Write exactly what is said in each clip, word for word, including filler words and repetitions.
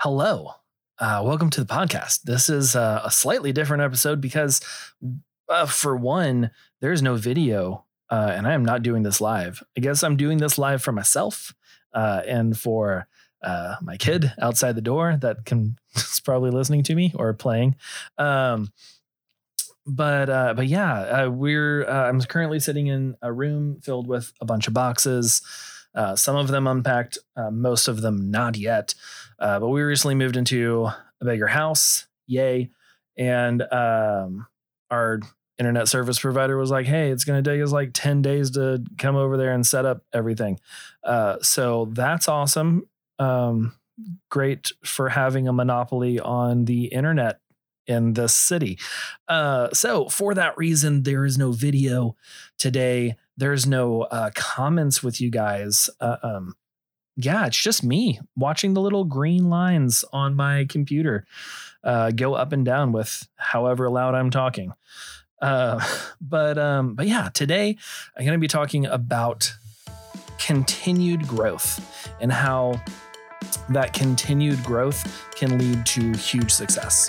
hello. Uh, welcome to the podcast. This is a, a slightly different episode because uh, for one, there's no video uh, and I am not doing this live. I guess I'm doing this live for myself uh, and for uh, my kid outside the door that can is probably listening to me or playing. Um, but, uh, but yeah, uh, we're, uh, I'm currently sitting in a room filled with a bunch of boxes. Uh, some of them unpacked, uh, most of them not yet. Uh, but we recently moved into a bigger house. Yay. And um, our internet service provider was like, hey, it's going to take us like ten days to come over there and set up everything. Uh, so that's awesome. Um, great for having a monopoly on the internet in this city. Uh, so for that reason, there is no video today. There's no uh, comments with you guys. Uh, um, yeah, it's just me watching the little green lines on my computer uh, go up and down with however loud I'm talking. Uh, but um, but yeah, today I'm going to be talking about continued growth and how that continued growth can lead to huge success.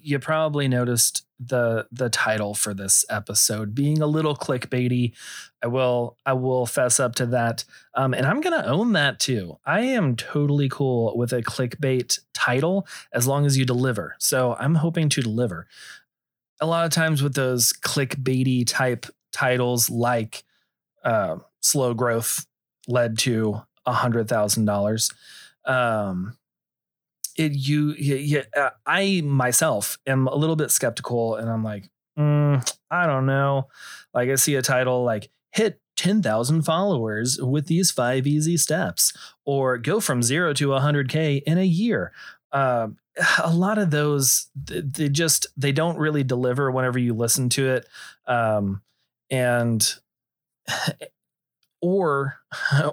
You probably noticed the the title for this episode being a little clickbaity. I will I will fess up to that. Um, and I'm going to own that too. I am totally cool with a clickbait title as long as you deliver. So I'm hoping to deliver. A lot of times with those clickbaity type titles like uh, slow growth led to one hundred thousand dollars. Um It you, you, I myself am a little bit skeptical, and I'm like, mm, I don't know. Like, I see a title like "Hit ten thousand followers with these five easy steps," or "Go from zero to one hundred K in a year." Uh, a lot of those, they just they don't really deliver whenever you listen to it, um, and or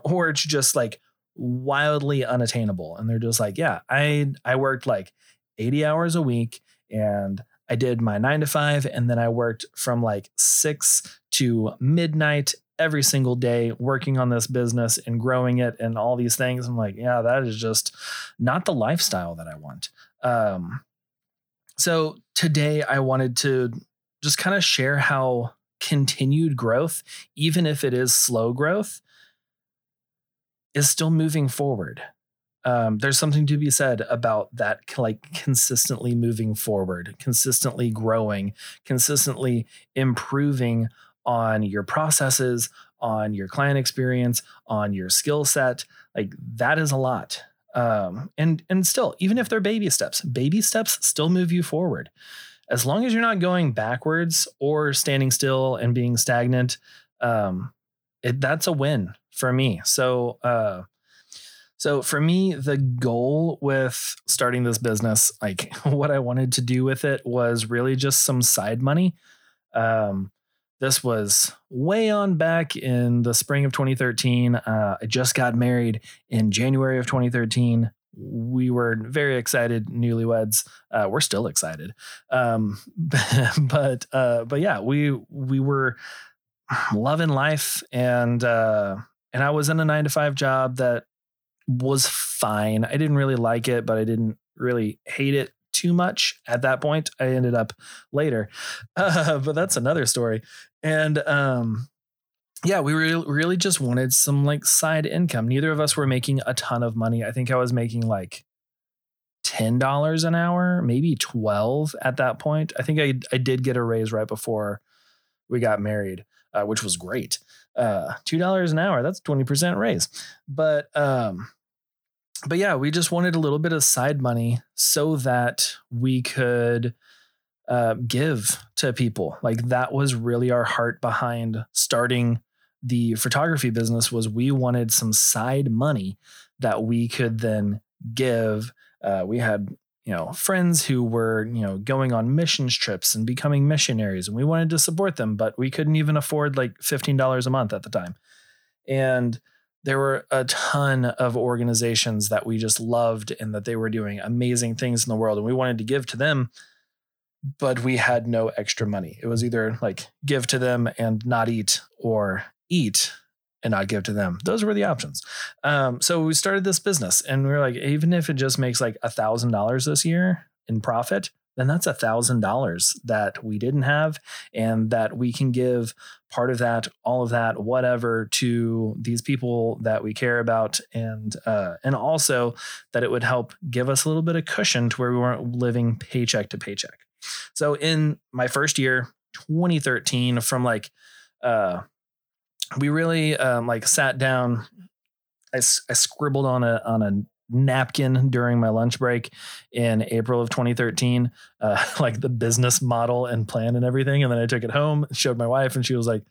or it's just like wildly unattainable, and they're just like, yeah, I I worked like eighty hours a week, and I did my nine to five, and then I worked from like six to midnight every single day working on this business and growing it and all these things. I'm like, yeah, that is just not the lifestyle that I want. Um, so today I wanted to just kind of share how continued growth, even if it is slow growth, is still moving forward. Um, there's something to be said about that, like consistently moving forward, consistently growing, consistently improving on your processes, on your client experience, on your skill set. Like, that is a lot. Um, and, and still, even if they're baby steps, baby steps still move you forward. As long as you're not going backwards or standing still and being stagnant, um, It, that's a win for me. So, uh, so for me, the goal with starting this business, like what I wanted to do with it, was really just some side money. Um, this was way on back in the spring of twenty thirteen. Uh, I just got married in January of twenty thirteen. We were very excited, newlyweds. Uh, we're still excited. Um, but, uh, but yeah, we, we were loving life, and uh and I was in a nine to five job that was fine. I didn't really like it, but I didn't really hate it too much at that point. I ended up later, uh, but that's another story. And um yeah, we really really just wanted some like side income. Neither of us were making a ton of money. I think I was making like ten dollars an hour, maybe twelve at that point. I think I I did get a raise right before we got married. Uh, which was great. Uh, two dollars an hour. That's twenty percent raise. But, um, but yeah, we just wanted a little bit of side money so that we could, uh, give to people. Like, that was really our heart behind starting the photography business, was we wanted some side money that we could then give. Uh, we had, you know, friends who were, you know, going on missions trips and becoming missionaries, and we wanted to support them, but we couldn't even afford like fifteen dollars a month at the time. And there were a ton of organizations that we just loved and that they were doing amazing things in the world, and we wanted to give to them, but we had no extra money. It was either like give to them and not eat, or eat and not give to them. Those were the options. Um, so we started this business, and we were like, even if it just makes like a thousand dollars this year in profit, then that's a thousand dollars that we didn't have, and that we can give part of that, all of that, whatever, to these people that we care about. And, uh, and also that it would help give us a little bit of cushion to where we weren't living paycheck to paycheck. So in my first year, twenty thirteen, from like, uh, we really, um, like sat down, I, I scribbled on a, on a, napkin during my lunch break in April of twenty thirteen, uh, like the business model and plan and everything. And then I took it home, showed my wife, and she was like,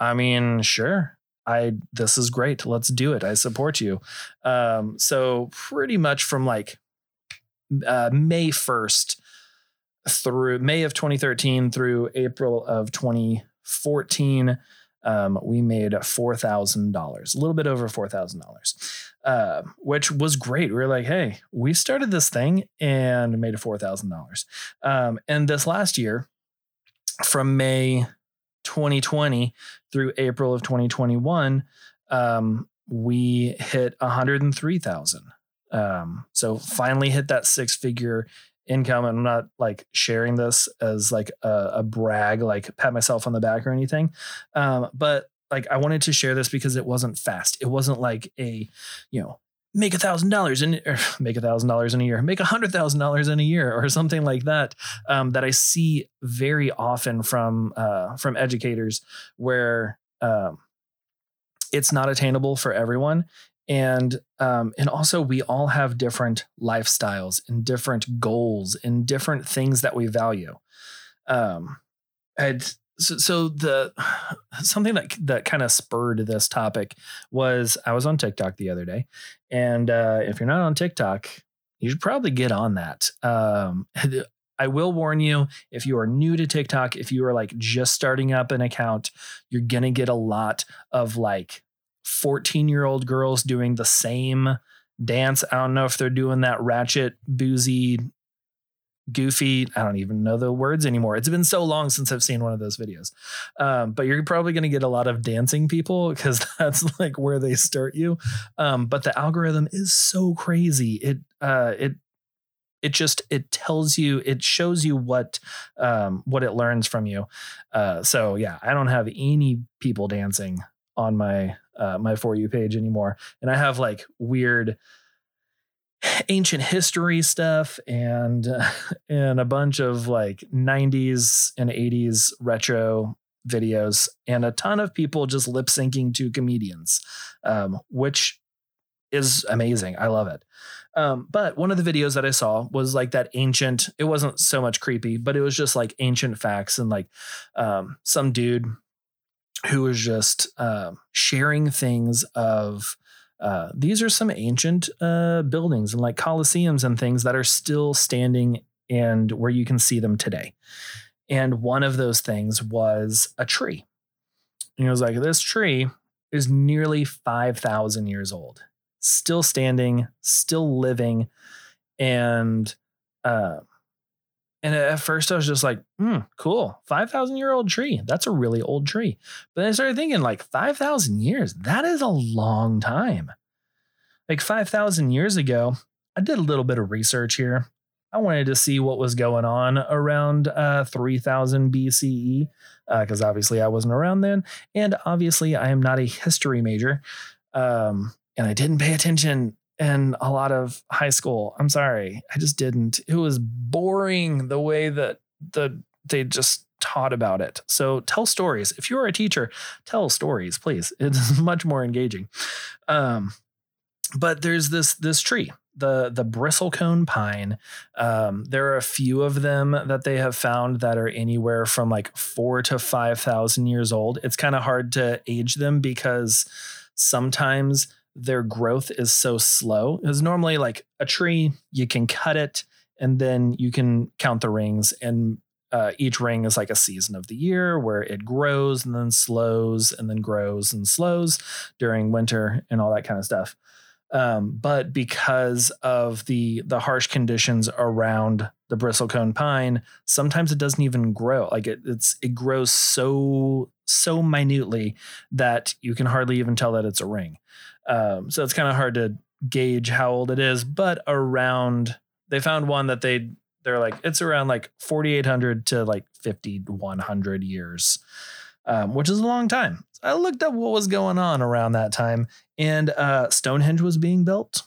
I mean, sure. I, this is great. Let's do it. I support you. Um, so pretty much from like, uh, May first through May of twenty thirteen through April of twenty fourteen, um, we made four thousand dollars, a little bit over four thousand dollars. Uh, which was great. We were like, hey, we started this thing and made four thousand dollars. Um, and this last year, from May twenty twenty through April of twenty twenty-one, um, we hit one hundred three thousand. Um, so finally hit that six figure income. And I'm not like sharing this as like a, a brag, like pat myself on the back or anything. Um, but like, I wanted to share this because it wasn't fast. It wasn't like a, you know, make a thousand dollars in or make a thousand dollars in a year, make a hundred thousand dollars in a year or something like that. Um, that I see very often from, uh, from educators, where, um, it's not attainable for everyone. And, um, and also we all have different lifestyles and different goals and different things that we value. Um, I'd, So, so the something that that kind of spurred this topic was I was on TikTok the other day, and uh, if you're not on TikTok, you should probably get on that. Um, I will warn you, if you are new to TikTok, if you are like just starting up an account, you're gonna get a lot of like fourteen year old girls doing the same dance. I don't know if they're doing that ratchet, boozy, goofy. I don't even know the words anymore. It's been so long since I've seen one of those videos. Um, but you're probably going to get a lot of dancing people, because that's like where they start you. Um, but the algorithm is so crazy. It, uh, it, it just, it tells you, it shows you what, um, what it learns from you. Uh, so yeah, I don't have any people dancing on my, uh, my For You page anymore. And I have like weird, ancient history stuff and uh, and a bunch of like nineties and eighties retro videos, and a ton of people just lip syncing to comedians, um, which is amazing. I love it. Um, but one of the videos that I saw was like that ancient, it wasn't so much creepy, but it was just like ancient facts, and like um, some dude who was just uh, sharing things of Uh, these are some ancient uh, buildings and like colosseums and things that are still standing and where you can see them today. And one of those things was a tree. And it was like, this tree is nearly five thousand years old, still standing, still living. And, uh, and at first I was just like, hmm, cool. five thousand year old tree. That's a really old tree. But then I started thinking like five thousand years, that is a long time. Like five thousand years ago, I did a little bit of research here. I wanted to see what was going on around uh, three thousand B C E, because uh, obviously I wasn't around then. And obviously I am not a history major. Um, and I didn't pay attention in a lot of high school. I'm sorry. I just didn't. It was boring the way that the they just taught about it. So tell stories. If you're a teacher, tell stories, please. It's much more engaging. Um, but there's this, this tree the the bristlecone pine. Um, there are a few of them that they have found that are anywhere from like four to five thousand years old. It's kind of hard to age them because sometimes their growth is so slow. Because normally, like a tree, you can cut it and then you can count the rings, and uh, each ring is like a season of the year where it grows and then slows and then grows and slows during winter and all that kind of stuff. Um, but because of the the harsh conditions around the bristlecone pine, sometimes it doesn't even grow. Like it, it's it grows so so minutely that you can hardly even tell that it's a ring. Um, so it's kind of hard to gauge how old it is. But around, they found one that they they're like it's around like forty-eight hundred to like fifty-one hundred years, um, which is a long time. I looked up what was going on around that time, and uh, Stonehenge was being built,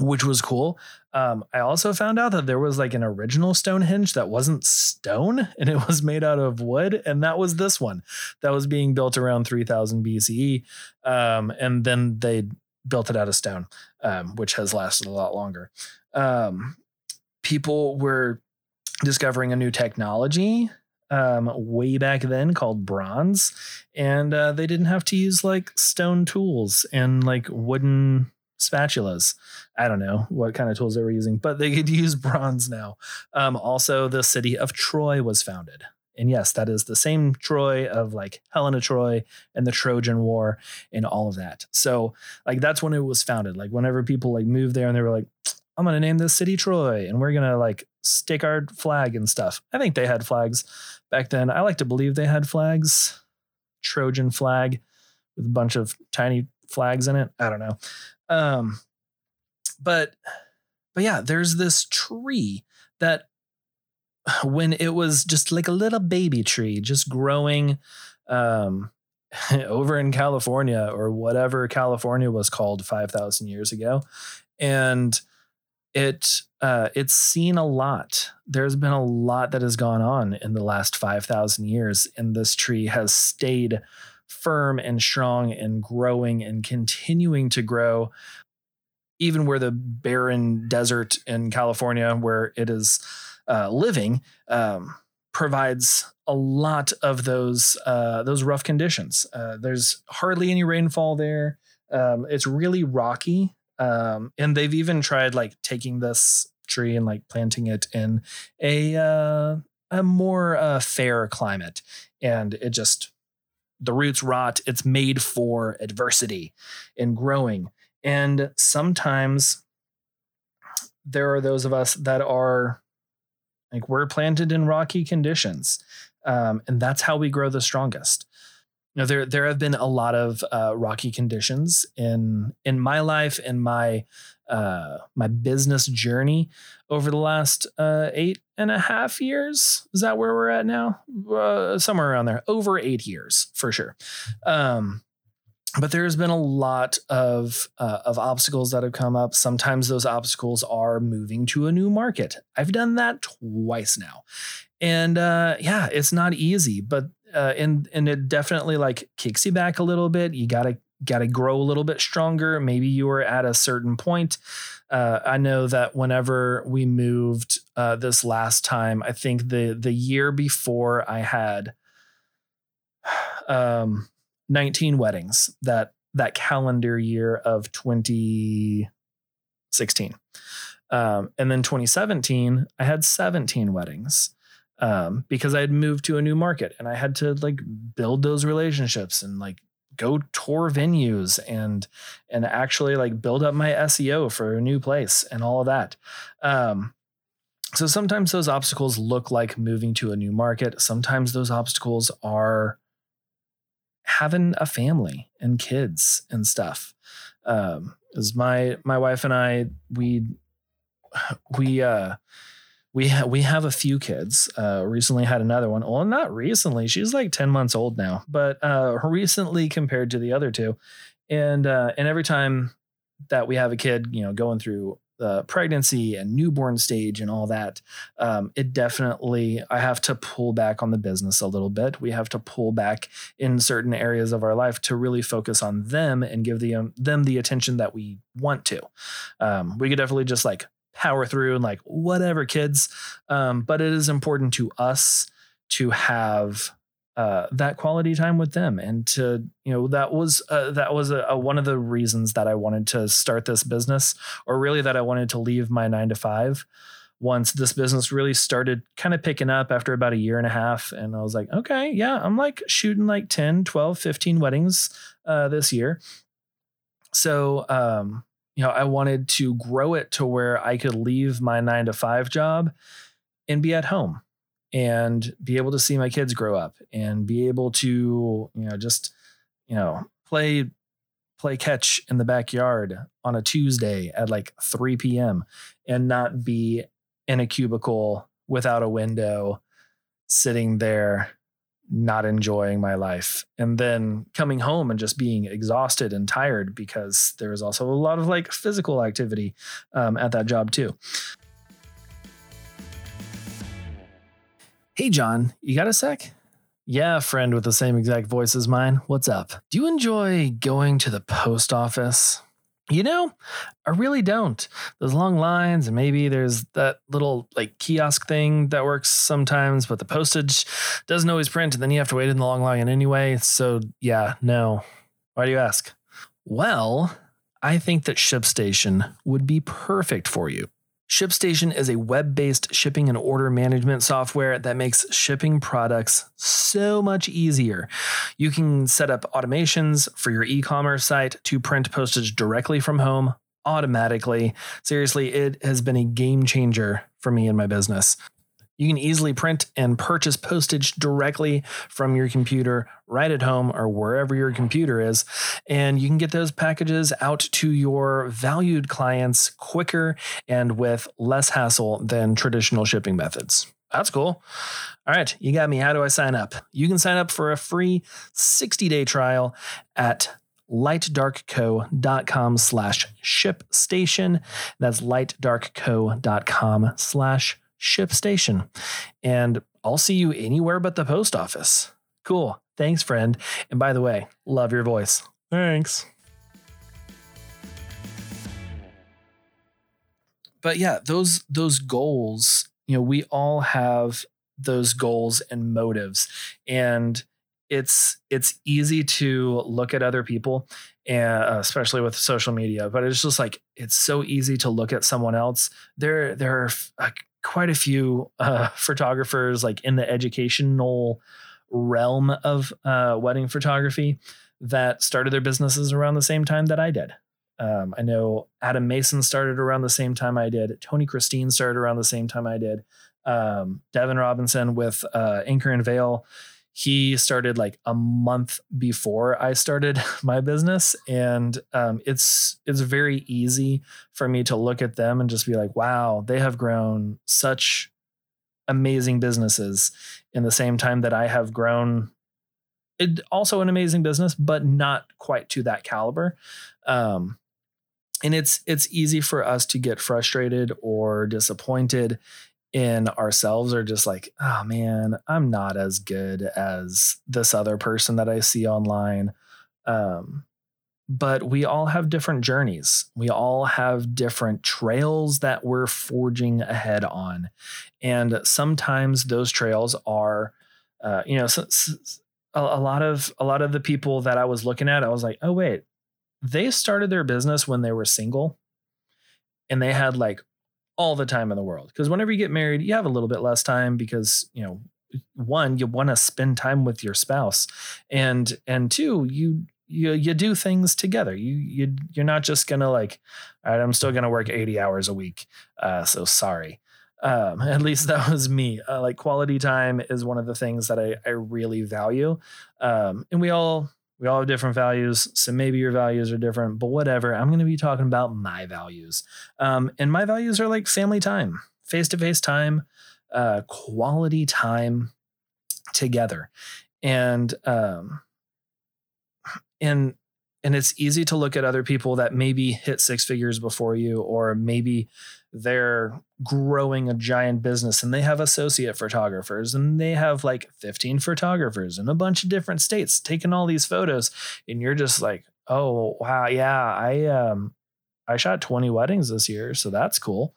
which was cool. Um, I also found out that there was like an original Stonehenge that wasn't stone, and it was made out of wood. And that was this one that was being built around three thousand B C E. Um, and then they built it out of stone, um, which has lasted a lot longer. Um, people were discovering a new technology Um, way back then called bronze, and uh, they didn't have to use like stone tools and like wooden spatulas. I don't know what kind of tools they were using, but they could use bronze now. Um, also, the city of Troy was founded. And yes, that is the same Troy of like Helen of Troy and the Trojan War and all of that. So like that's when it was founded. Like whenever people like moved there and they were like, I'm going to name this city Troy, and we're going to like stick our flag and stuff. I think they had flags back then. I like to believe they had flags, Trojan flag with a bunch of tiny flags in it. I don't know. Um, but, but yeah, there's this tree that when it was just like a little baby tree, just growing, um, over in California or whatever California was called five thousand years ago. And It uh, it's seen a lot. There's been a lot that has gone on in the last five thousand years, and this tree has stayed firm and strong and growing and continuing to grow, even where the barren desert in California where it is uh, living um, provides a lot of those uh, those rough conditions. Uh, there's hardly any rainfall there. Um, it's really rocky. Um, and they've even tried like taking this tree and like planting it in a, uh, a more, uh, fair climate, and it just, the roots rot. It's made for adversity and growing. And sometimes there are those of us that are like, we're planted in rocky conditions. Um, and that's how we grow the strongest. You know, there there have been a lot of uh, rocky conditions in in my life, in my uh, my business journey over the last uh, eight and a half years. Is that where we're at now? Uh, somewhere around there, over eight years for sure. Um, but there has been a lot of uh, of obstacles that have come up. Sometimes those obstacles are moving to a new market. I've done that twice now, and uh, yeah, it's not easy, but. Uh, and and it definitely like kicks you back a little bit. You gotta gotta grow a little bit stronger. Maybe you were at a certain point. Uh, I know that whenever we moved uh, this last time, I think the the year before I had um, nineteen weddings that that calendar year of twenty sixteen, um, and then twenty seventeen I had seventeen weddings. Um, because I had moved to a new market and I had to like build those relationships and like go tour venues and, and actually like build up my S E O for a new place and all of that. Um, so sometimes those obstacles look like moving to a new market. Sometimes those obstacles are having a family and kids and stuff. Um, as my, my wife and I, we, we, uh, We, ha- we have a few kids, uh, recently had another one. Well, not recently. She's like ten months old now, but uh, recently compared to the other two. And uh, and every time that we have a kid, you know, going through the pregnancy and newborn stage and all that, um, it definitely, I have to pull back on the business a little bit. We have to pull back in certain areas of our life to really focus on them and give the, um, them the attention that we want to. Um, we could definitely just like power through and like, whatever, kids. Um, but it is important to us to have Uh, that quality time with them. And to, you know, that was, uh, that was a, a, one of the reasons that I wanted to start this business, or really that I wanted to leave my nine to five. Once this business really started kind of picking up after about a year and a half. And I was like, okay, yeah, I'm like shooting like ten, twelve, fifteen weddings uh, this year. So, um, you know, I wanted to grow it to where I could leave my nine to five job and be at home and be able to see my kids grow up and be able to, you know, just, you know, play, play catch in the backyard on a Tuesday at like three p.m. and not be in a cubicle without a window sitting there, not enjoying my life. And then coming home and just being exhausted and tired, because there was also a lot of like physical activity um, at that job too. Hey, John, you got a sec? Yeah, friend with the same exact voice as mine. What's up? Do you enjoy going to the post office? You know, I really don't. Those long lines, and maybe there's that little like kiosk thing that works sometimes, but the postage doesn't always print, and then you have to wait in the long line anyway. So yeah, no. Why do you ask? Well, I think that ShipStation would be perfect for you. ShipStation is a web-based shipping and order management software that makes shipping products so much easier. You can set up automations for your e-commerce site to print postage directly from home automatically. Seriously, it has been a game changer for me and my business. You can easily print and purchase postage directly from your computer right at home or wherever your computer is. And you can get those packages out to your valued clients quicker and with less hassle than traditional shipping methods. That's cool. All right, you got me. How do I sign up? You can sign up for a free sixty-day trial at lightdarkco.com slash ShipStation. That's lightdarkco.com slash ShipStation. And I'll see you anywhere but the post office. Cool. Thanks, friend. And by the way, love your voice. Thanks. But yeah, those, those goals, you know, we all have those goals and motives, and it's, it's easy to look at other people, and especially with social media, but it's just like, it's so easy to look at someone else. There, there are uh, quite a few uh, photographers like in the educational realm of uh, wedding photography that started their businesses around the same time that I did. Um, I know Adam Mason started around the same time I did. Tony Christine started around the same time I did. Um, Devin Robinson with uh, Anchor and Veil, he started like a month before I started my business. And um, it's, it's very easy for me to look at them and just be like, wow, they have grown such amazing businesses in the same time that I have grown it, also an amazing business, but not quite to that caliber. Um, and it's, it's easy for us to get frustrated or disappointed in ourselves, are just like, oh man, I'm not as good as this other person that I see online. Um, but we all have different journeys. We all have different trails that we're forging ahead on. And sometimes those trails are, uh, you know, so, so, a, a lot of, a lot of the people that I was looking at, I was like, oh wait, they started their business when they were single and they had like all the time in the world. Because whenever you get married, you have a little bit less time because, you know, one, you want to spend time with your spouse, and, and two, you, you, you do things together. You, you, you're not just going to like, all right, I'm still going to work eighty hours a week. Uh, so sorry. Um, at least that was me. Uh, like quality time is one of the things that I, I really value. Um, and we all, we all have different values. So maybe your values are different, but whatever. I'm going to be talking about my values. Um, and my values are like family time, face-to-face time, uh, quality time together. And, um, and, And it's easy to look at other people that maybe hit six figures before you, or maybe they're growing a giant business and they have associate photographers and they have like fifteen photographers in a bunch of different states taking all these photos. And you're just like, oh, wow. Yeah. I, um, I shot twenty weddings this year. So that's cool.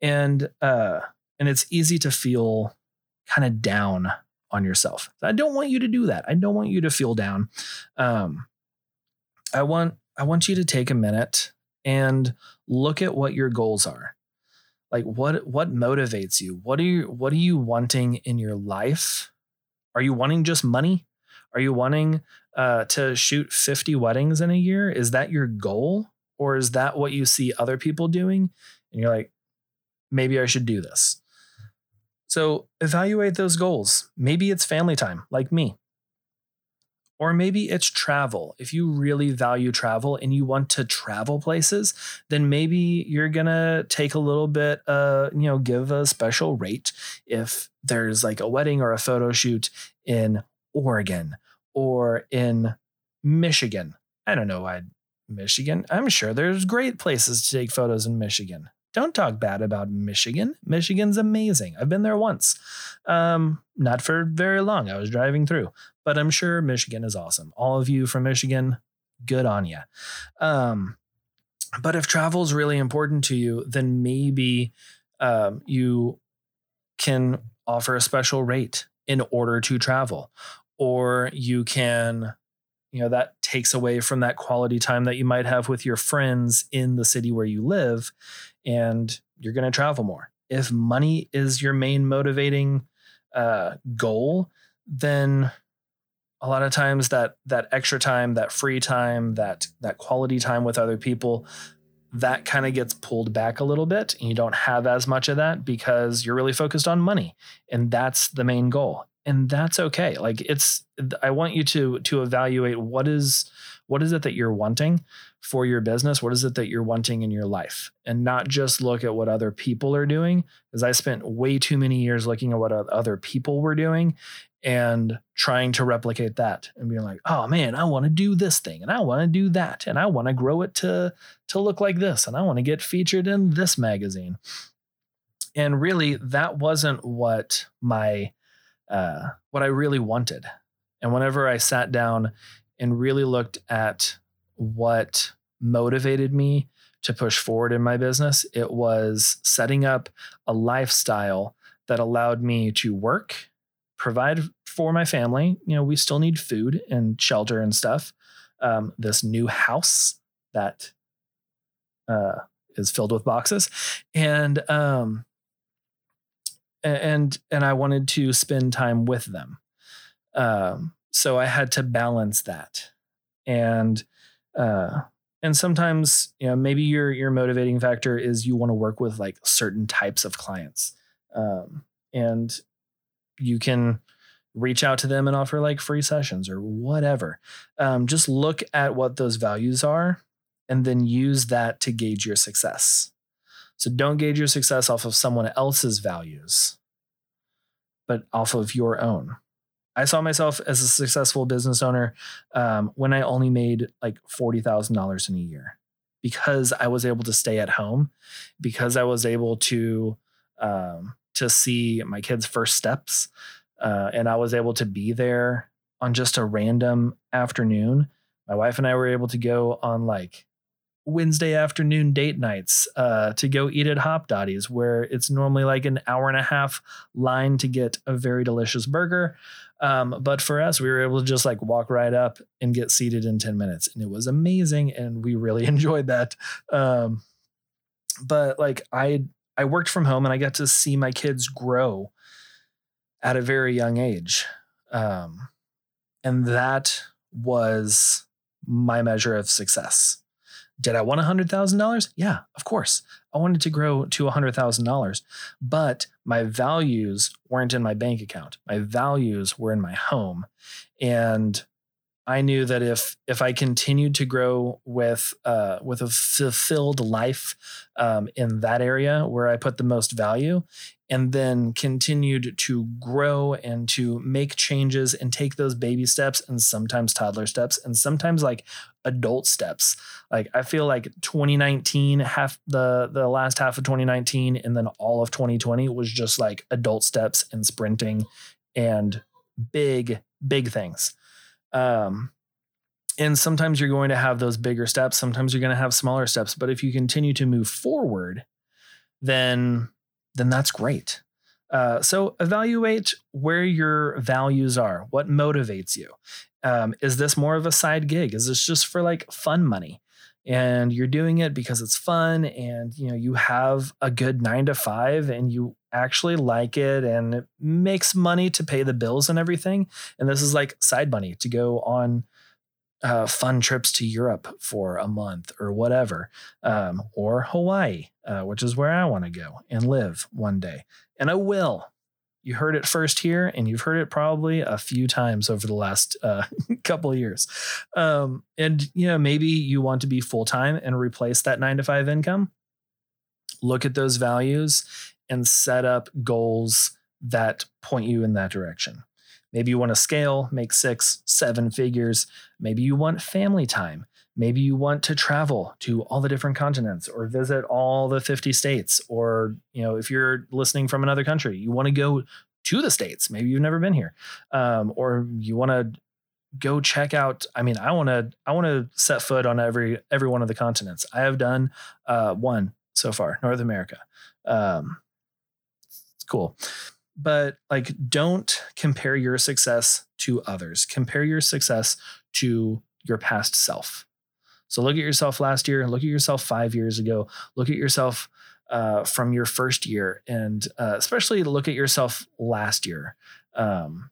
And, uh, and it's easy to feel kind of down on yourself. I don't want you to do that. I don't want you to feel down. Um, I want, I want you to take a minute and look at what your goals are. Like what, what motivates you? What are you, what are you wanting in your life? Are you wanting just money? Are you wanting uh, to shoot fifty weddings in a year? Is that your goal? Or is that what you see other people doing? And you're like, maybe I should do this. So evaluate those goals. Maybe it's family time, like me. Or maybe it's travel. If you really value travel and you want to travel places, then maybe you're going to take a little bit, uh, you know, give a special rate if there's like a wedding or a photo shoot in Oregon or in Michigan. I don't know why Michigan. I'm sure there's great places to take photos in Michigan. Don't talk bad about Michigan. Michigan's amazing. I've been there once. Um, not for very long. I was driving through, but I'm sure Michigan is awesome. All of you from Michigan, good on you. Um, but if travel is really important to you, then maybe um, you can offer a special rate in order to travel, or you can, you know, that takes away from that quality time that you might have with your friends in the city where you live, and you're going to travel more. If money is your main motivating uh, goal, then a lot of times that, that extra time, that free time, that, that quality time with other people, that kind of gets pulled back a little bit, and you don't have as much of that because you're really focused on money, and that's the main goal. And that's okay. Like it's, I want you to, to evaluate what is, what is it that you're wanting for your business? What is it that you're wanting in your life? And not just look at what other people are doing, because I spent way too many years looking at what other people were doing and trying to replicate that and being like, oh man, I want to do this thing and I want to do that. And I want to grow it to, to look like this. And I want to get featured in this magazine. And really that wasn't what my, Uh, what I really wanted. And whenever I sat down and really looked at what motivated me to push forward in my business, it was setting up a lifestyle that allowed me to work, provide for my family. You know, we still need food and shelter and stuff. Um, this new house that uh, is filled with boxes. And, um, And, and I wanted to spend time with them. Um, so I had to balance that. And, uh, and sometimes, you know, maybe your, your motivating factor is you want to work with like certain types of clients. Um, and you can reach out to them and offer like free sessions or whatever. Um, just look at what those values are and then use that to gauge your success. So don't gauge your success off of someone else's values, but off of your own. I saw myself as a successful business owner um, when I only made like forty thousand dollars in a year, because I was able to stay at home, because I was able to um, to see my kids' first steps, uh, and I was able to be there on just a random afternoon. My wife and I were able to go on like Wednesday afternoon date nights uh, to go eat at Hopdoddy's, where it's normally like an hour and a half line to get a very delicious burger. Um, but for us, we were able to just like walk right up and get seated in ten minutes. And it was amazing. And we really enjoyed that. Um, but like I, I worked from home and I got to see my kids grow at a very young age. Um, and that was my measure of success. Did I want one hundred thousand dollars? Yeah, of course. I wanted to grow to one hundred thousand dollars, but my values weren't in my bank account. My values were in my home. And I knew that if if I continued to grow with uh, with a fulfilled life um, in that area where I put the most value and then continued to grow and to make changes and take those baby steps, and sometimes toddler steps, and sometimes like adult steps. Like I feel like twenty nineteen, half the, the last half of twenty nineteen and then all of twenty twenty was just like adult steps and sprinting and big, big things. Um, and sometimes you're going to have those bigger steps. Sometimes you're going to have smaller steps, but if you continue to move forward, then, then that's great. Uh, so evaluate where your values are. What motivates you? Um, is this more of a side gig? Is this just for like fun money and you're doing it because it's fun and, you know, you have a good nine to five and you actually like it and it makes money to pay the bills and everything. And this is like side money to go on uh, fun trips to Europe for a month or whatever, um, or Hawaii, uh, which is where I want to go and live one day. And I will. You heard it first here, and you've heard it probably a few times over the last uh, couple of years. Um, and, you know, maybe you want to be full-time and replace that nine to five income. Look at those values and set up goals that point you in that direction. Maybe you want to scale, make six, seven figures. Maybe you want family time. Maybe you want to travel to all the different continents or visit all the fifty states. Or, you know, if you're listening from another country, you want to go to the States. Maybe you've never been here. Um, or you want to go check out. I mean, I want to I want to set foot on every every one of the continents. I have done uh, one so far, North America. Um, it's cool. But like, don't compare your success to others. Compare your success to your past self. So look at yourself last year, look at yourself five years ago, look at yourself uh, from your first year, and uh, especially look at yourself last year, um,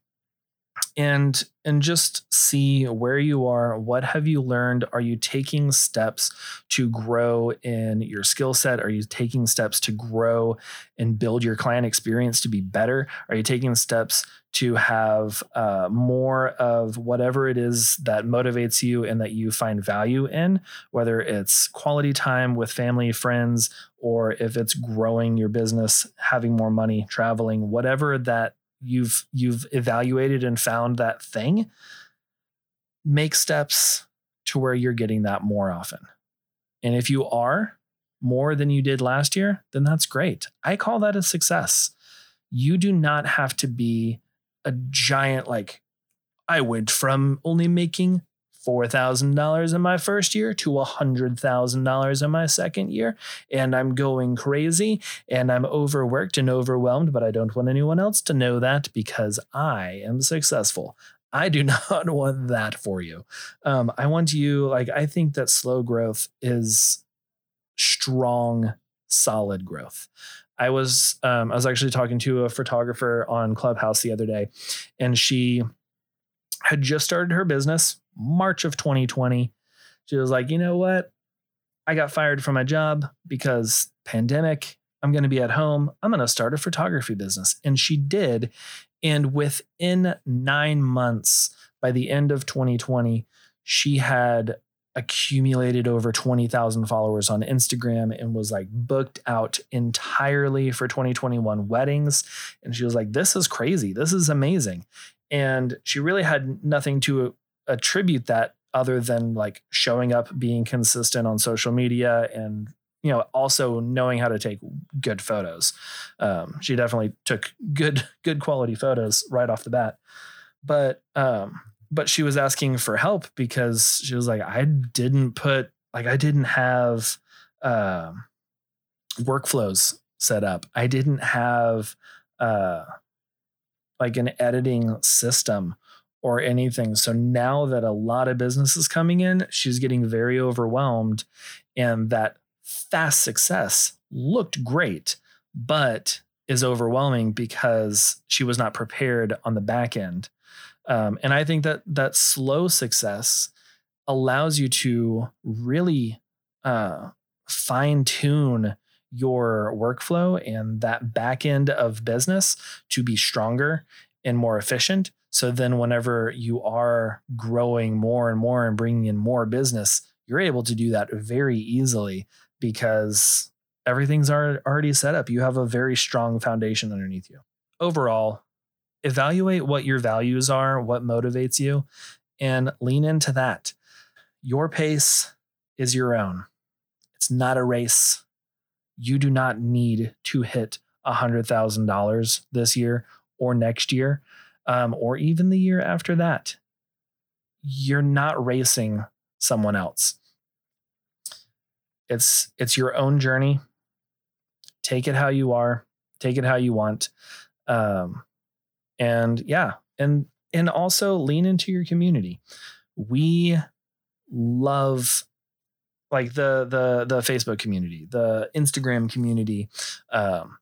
and and just see where you are. What have you learned? Are you taking steps to grow in your skill set? Are you taking steps to grow and build your client experience to be better? Are you taking steps to have uh, more of whatever it is that motivates you and that you find value in, whether it's quality time with family, friends, or if it's growing your business, having more money, traveling, whatever that you've you've evaluated and found that thing, make steps to where you're getting that more often. And if you are more than you did last year, then that's great. I call that a success. You do not have to be a giant, like, I went from only making four thousand dollars in my first year to one hundred thousand dollars in my second year, and I'm going crazy, and I'm overworked and overwhelmed, but I don't want anyone else to know that because I am successful. I do not want that for you. Um, I want you, like, I think that slow growth is strong, solid growth. I was um, I was actually talking to a photographer on Clubhouse the other day, and she had just started her business March of twenty twenty. She was like, you know what? I got fired from my job because pandemic. I'm going to be at home. I'm going to start a photography business. And she did. And within nine months, by the end of twenty twenty, she had accumulated over twenty thousand followers on Instagram and was like booked out entirely for twenty twenty-one weddings. And she was like, this is crazy. This is amazing. And she really had nothing to attribute that other than like showing up, being consistent on social media, and, you know, also knowing how to take good photos. Um, she definitely took good, good quality photos right off the bat. But, um, But she was asking for help because she was like, I didn't put, like, I didn't have uh, workflows set up. I didn't have uh, like an editing system or anything. So now that a lot of business is coming in, she's getting very overwhelmed. And that fast success looked great, but is overwhelming because she was not prepared on the back end. Um, and I think that that slow success allows you to really uh, fine tune your workflow and that back end of business to be stronger and more efficient. So then whenever you are growing more and more and bringing in more business, you're able to do that very easily because everything's already set up. You have a very strong foundation underneath you. Overall, evaluate what your values are, what motivates you, and lean into that. Your pace is your own. It's not a race. You do not need to hit one hundred thousand dollars this year or next year, um, or even the year after that. You're not racing someone else. It's it's your own journey. Take it how you are. Take it how you want. Um, and yeah, and and also lean into your community. We love like the the the Facebook community, the Instagram community. Um,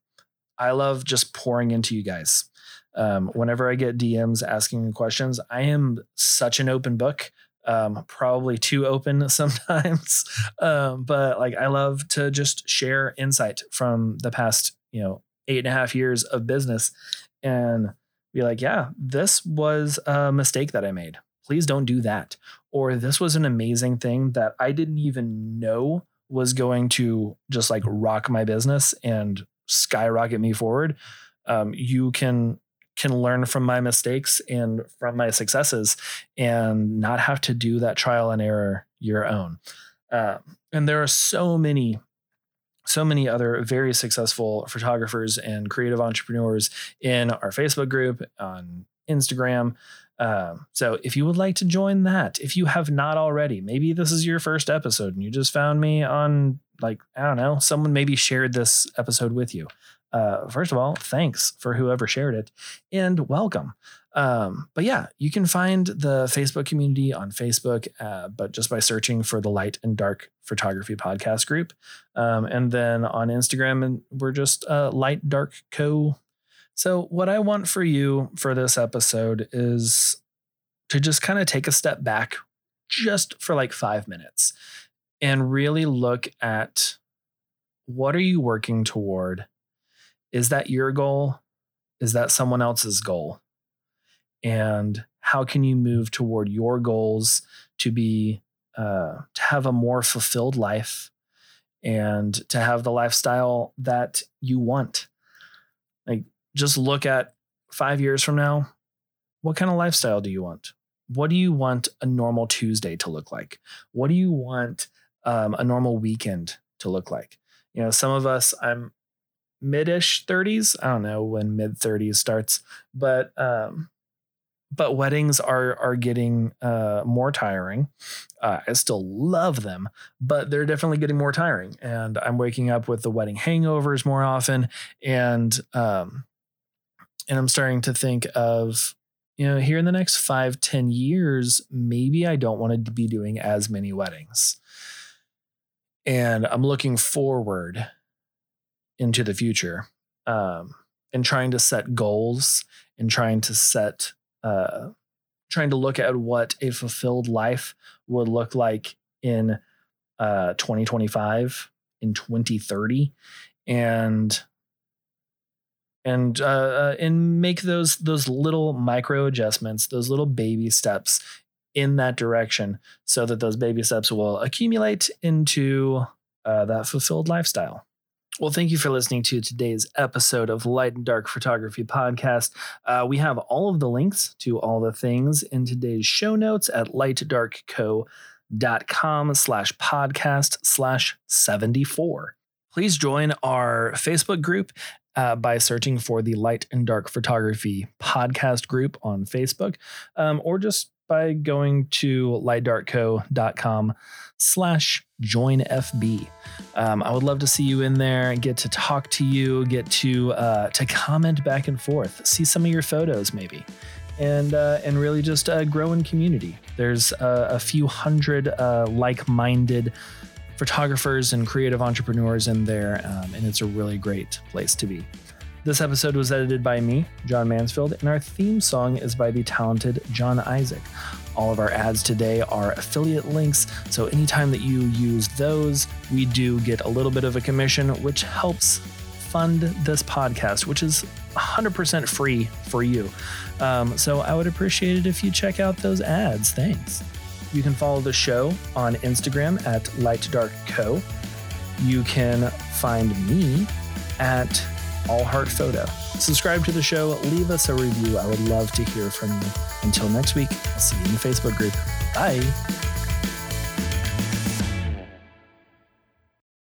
I love just pouring into you guys. Um, whenever I get D Ms asking questions, I am such an open book. Um, probably too open sometimes. Um, but like, I love to just share insight from the past, you know, eight and a half years of business and be like, yeah, this was a mistake that I made. Please don't do that. Or this was an amazing thing that I didn't even know was going to just like rock my business and skyrocket me forward. Um, you can can learn from my mistakes and from my successes and not have to do that trial and error your own. Uh, and there are so many, so many other very successful photographers and creative entrepreneurs in our Facebook group, on Instagram. Um, so if you would like to join that, if you have not already, maybe this is your first episode and you just found me on like, I don't know, someone maybe shared this episode with you. Uh, first of all, thanks for whoever shared it and welcome. Um, but yeah, you can find the Facebook community on Facebook, uh, but just by searching for the Light and Dark Photography Podcast group. Um, and then on Instagram, and we're just uh, Light Dark Co. So what I want for you for this episode is to just kind of take a step back just for like five minutes and really look at what are you working toward? Is that your goal? Is that someone else's goal? And how can you move toward your goals to be, uh, to have a more fulfilled life and to have the lifestyle that you want? Like, just look at five years from now. What kind of lifestyle do you want? What do you want a normal Tuesday to look like? What do you want um, a normal weekend to look like? You know, some of us, I'm, mid-ish thirties. I don't know when mid thirties starts, but um, but weddings are are getting uh, more tiring. Uh, I still love them, but they're definitely getting more tiring. And I'm waking up with the wedding hangovers more often, and um, and I'm starting to think of, you know, here in the next five, ten years, maybe I don't want to be doing as many weddings, and I'm looking forward into the future, um, and trying to set goals and trying to set, uh, trying to look at what a fulfilled life would look like in, uh, twenty twenty-five, in twenty thirty, and, and, uh, and make those, those little micro adjustments, those little baby steps in that direction so that those baby steps will accumulate into, uh, that fulfilled lifestyle. Well, thank you for listening to today's episode of Light and Dark Photography Podcast. Uh, we have all of the links to all the things in today's show notes at lightdarkco.com slash podcast slash 74. Please join our Facebook group uh, by searching for the Light and Dark Photography Podcast group on Facebook, um, or just by going to lightdarkco.com slash join FB. Um, I would love to see you in there and get to talk to you, get to, uh, to comment back and forth, see some of your photos maybe, and, uh, and really just uh, grow in community. There's uh, a few hundred, uh, like-minded photographers and creative entrepreneurs in there. Um, and it's a really great place to be. This episode was edited by me, John Mansfield, and our theme song is by the talented John Isaac. All of our ads today are affiliate links, so anytime that you use those, we do get a little bit of a commission, which helps fund this podcast, which is one hundred percent free for you. Um, so I would appreciate it if you check out those ads. Thanks. You can follow the show on Instagram at Light to Dark Co. You can find me at All Heart Photo. Subscribe to the show. Leave us a review. I would love to hear from you. Until next week, I'll see you in the Facebook group. Bye.